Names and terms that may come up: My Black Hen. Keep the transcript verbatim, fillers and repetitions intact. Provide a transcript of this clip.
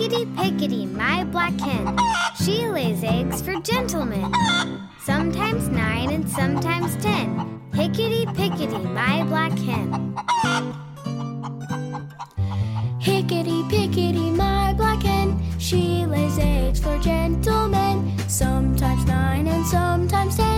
Hickety Pickety, my black hen, she lays eggs for gentlemen. Sometimes nine and sometimes ten, Hickety Pickety, my black hen. Hickety Pickety, my black hen, she lays eggs for gentlemen. Sometimes nine and sometimes ten.